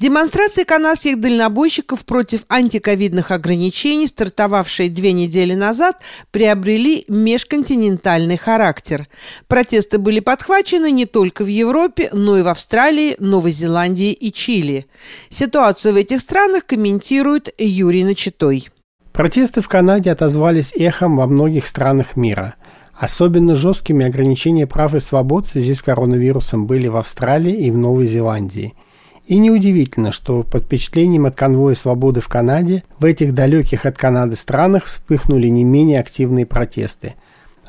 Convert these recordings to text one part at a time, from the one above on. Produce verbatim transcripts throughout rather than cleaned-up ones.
Демонстрации канадских дальнобойщиков против антиковидных ограничений, стартовавшие две недели назад, приобрели межконтинентальный характер. Протесты были подхвачены не только в Европе, но и в Австралии, Новой Зеландии и Чили. Ситуацию в этих странах комментирует Юрий Начатой. Протесты в Канаде отозвались эхом во многих странах мира. Особенно жесткими ограничения прав и свобод в связи с коронавирусом были в Австралии и в Новой Зеландии. И неудивительно, что под впечатлением от конвоя свободы в Канаде в этих далеких от Канады странах вспыхнули не менее активные протесты.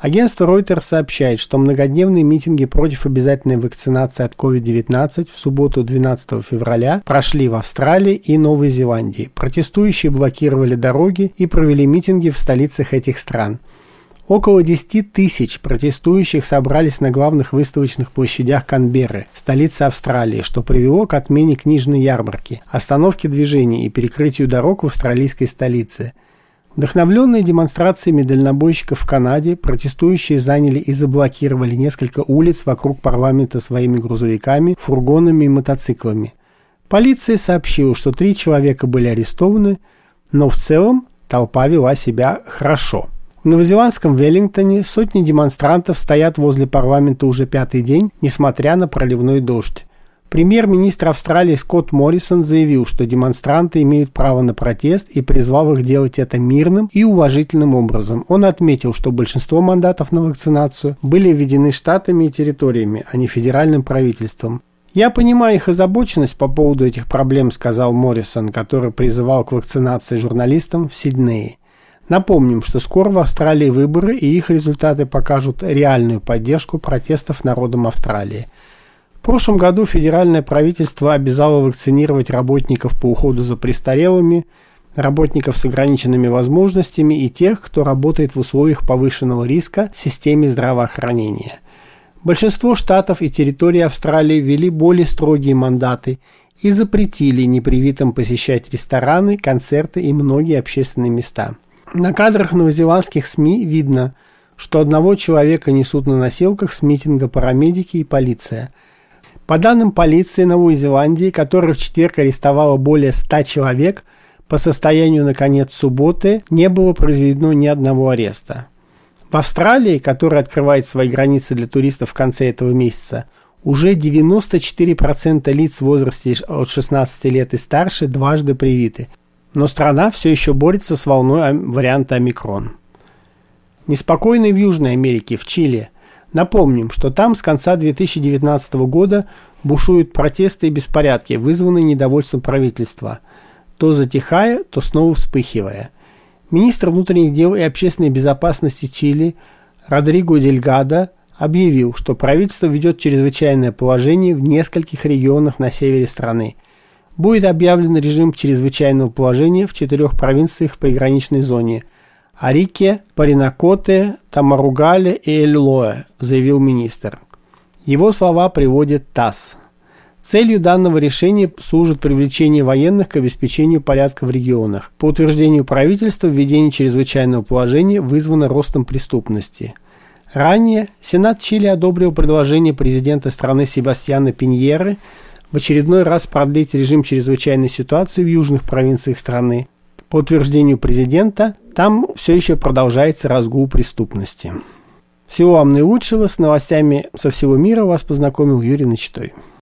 Агентство Reuters сообщает, что многодневные митинги против обязательной вакцинации от ковид девятнадцать в субботу двенадцатого февраля прошли в Австралии и Новой Зеландии. Протестующие блокировали дороги и провели митинги в столицах этих стран. Около десяти тысяч протестующих собрались на главных выставочных площадях Канберры, столицы Австралии, что привело к отмене книжной ярмарки, остановке движения и перекрытию дорог в австралийской столице. Вдохновленные демонстрациями дальнобойщиков в Канаде, протестующие заняли и заблокировали несколько улиц вокруг парламента своими грузовиками, фургонами и мотоциклами. Полиция сообщила, что три человека были арестованы, но в целом толпа вела себя хорошо. В новозеландском Веллингтоне сотни демонстрантов стоят возле парламента уже пятый день, несмотря на проливной дождь. Премьер-министр Австралии Скотт Моррисон заявил, что демонстранты имеют право на протест и призвал их делать это мирным и уважительным образом. Он отметил, что большинство мандатов на вакцинацию были введены штатами и территориями, а не федеральным правительством. «Я понимаю их озабоченность по поводу этих проблем», — сказал Моррисон, который призывал к вакцинации журналистам в Сиднее. Напомним, что скоро в Австралии выборы, и их результаты покажут реальную поддержку протестов народом Австралии. В прошлом году федеральное правительство обязало вакцинировать работников по уходу за престарелыми, работников с ограниченными возможностями и тех, кто работает в условиях повышенного риска в системе здравоохранения. Большинство штатов и территорий Австралии ввели более строгие мандаты и запретили непривитым посещать рестораны, концерты и многие общественные места. На кадрах новозеландских СМИ видно, что одного человека несут на носилках с митинга парамедики и полиция. По данным полиции Новой Зеландии, которая в четверг арестовала более ста человек, по состоянию на конец субботы не было произведено ни одного ареста. В Австралии, которая открывает свои границы для туристов в конце этого месяца, уже девяносто четыре процента лиц в возрасте от шестнадцати лет и старше дважды привиты. Но страна все еще борется с волной варианта «Омикрон». Неспокойно в Южной Америке, в Чили. Напомним, что там с конца две тысячи девятнадцатого года бушуют протесты и беспорядки, вызванные недовольством правительства, то затихая, то снова вспыхивая. Министр внутренних дел и общественной безопасности Чили Родриго Дельгадо объявил, что правительство ведет чрезвычайное положение в нескольких регионах на севере страны. Будет объявлен режим чрезвычайного положения в четырех провинциях в приграничной зоне – Арике, Паринакоте, Тамаругале и Эллоэ, заявил министр. Его слова приводит ТАСС. Целью данного решения служит привлечение военных к обеспечению порядка в регионах. По утверждению правительства, введение чрезвычайного положения вызвано ростом преступности. Ранее Сенат Чили одобрил предложение президента страны Себастьяна Пиньеры в очередной раз продлить режим чрезвычайной ситуации в южных провинциях страны. По утверждению президента, там все еще продолжается разгул преступности. Всего вам наилучшего. С новостями со всего мира вас познакомил Юрий Начатой.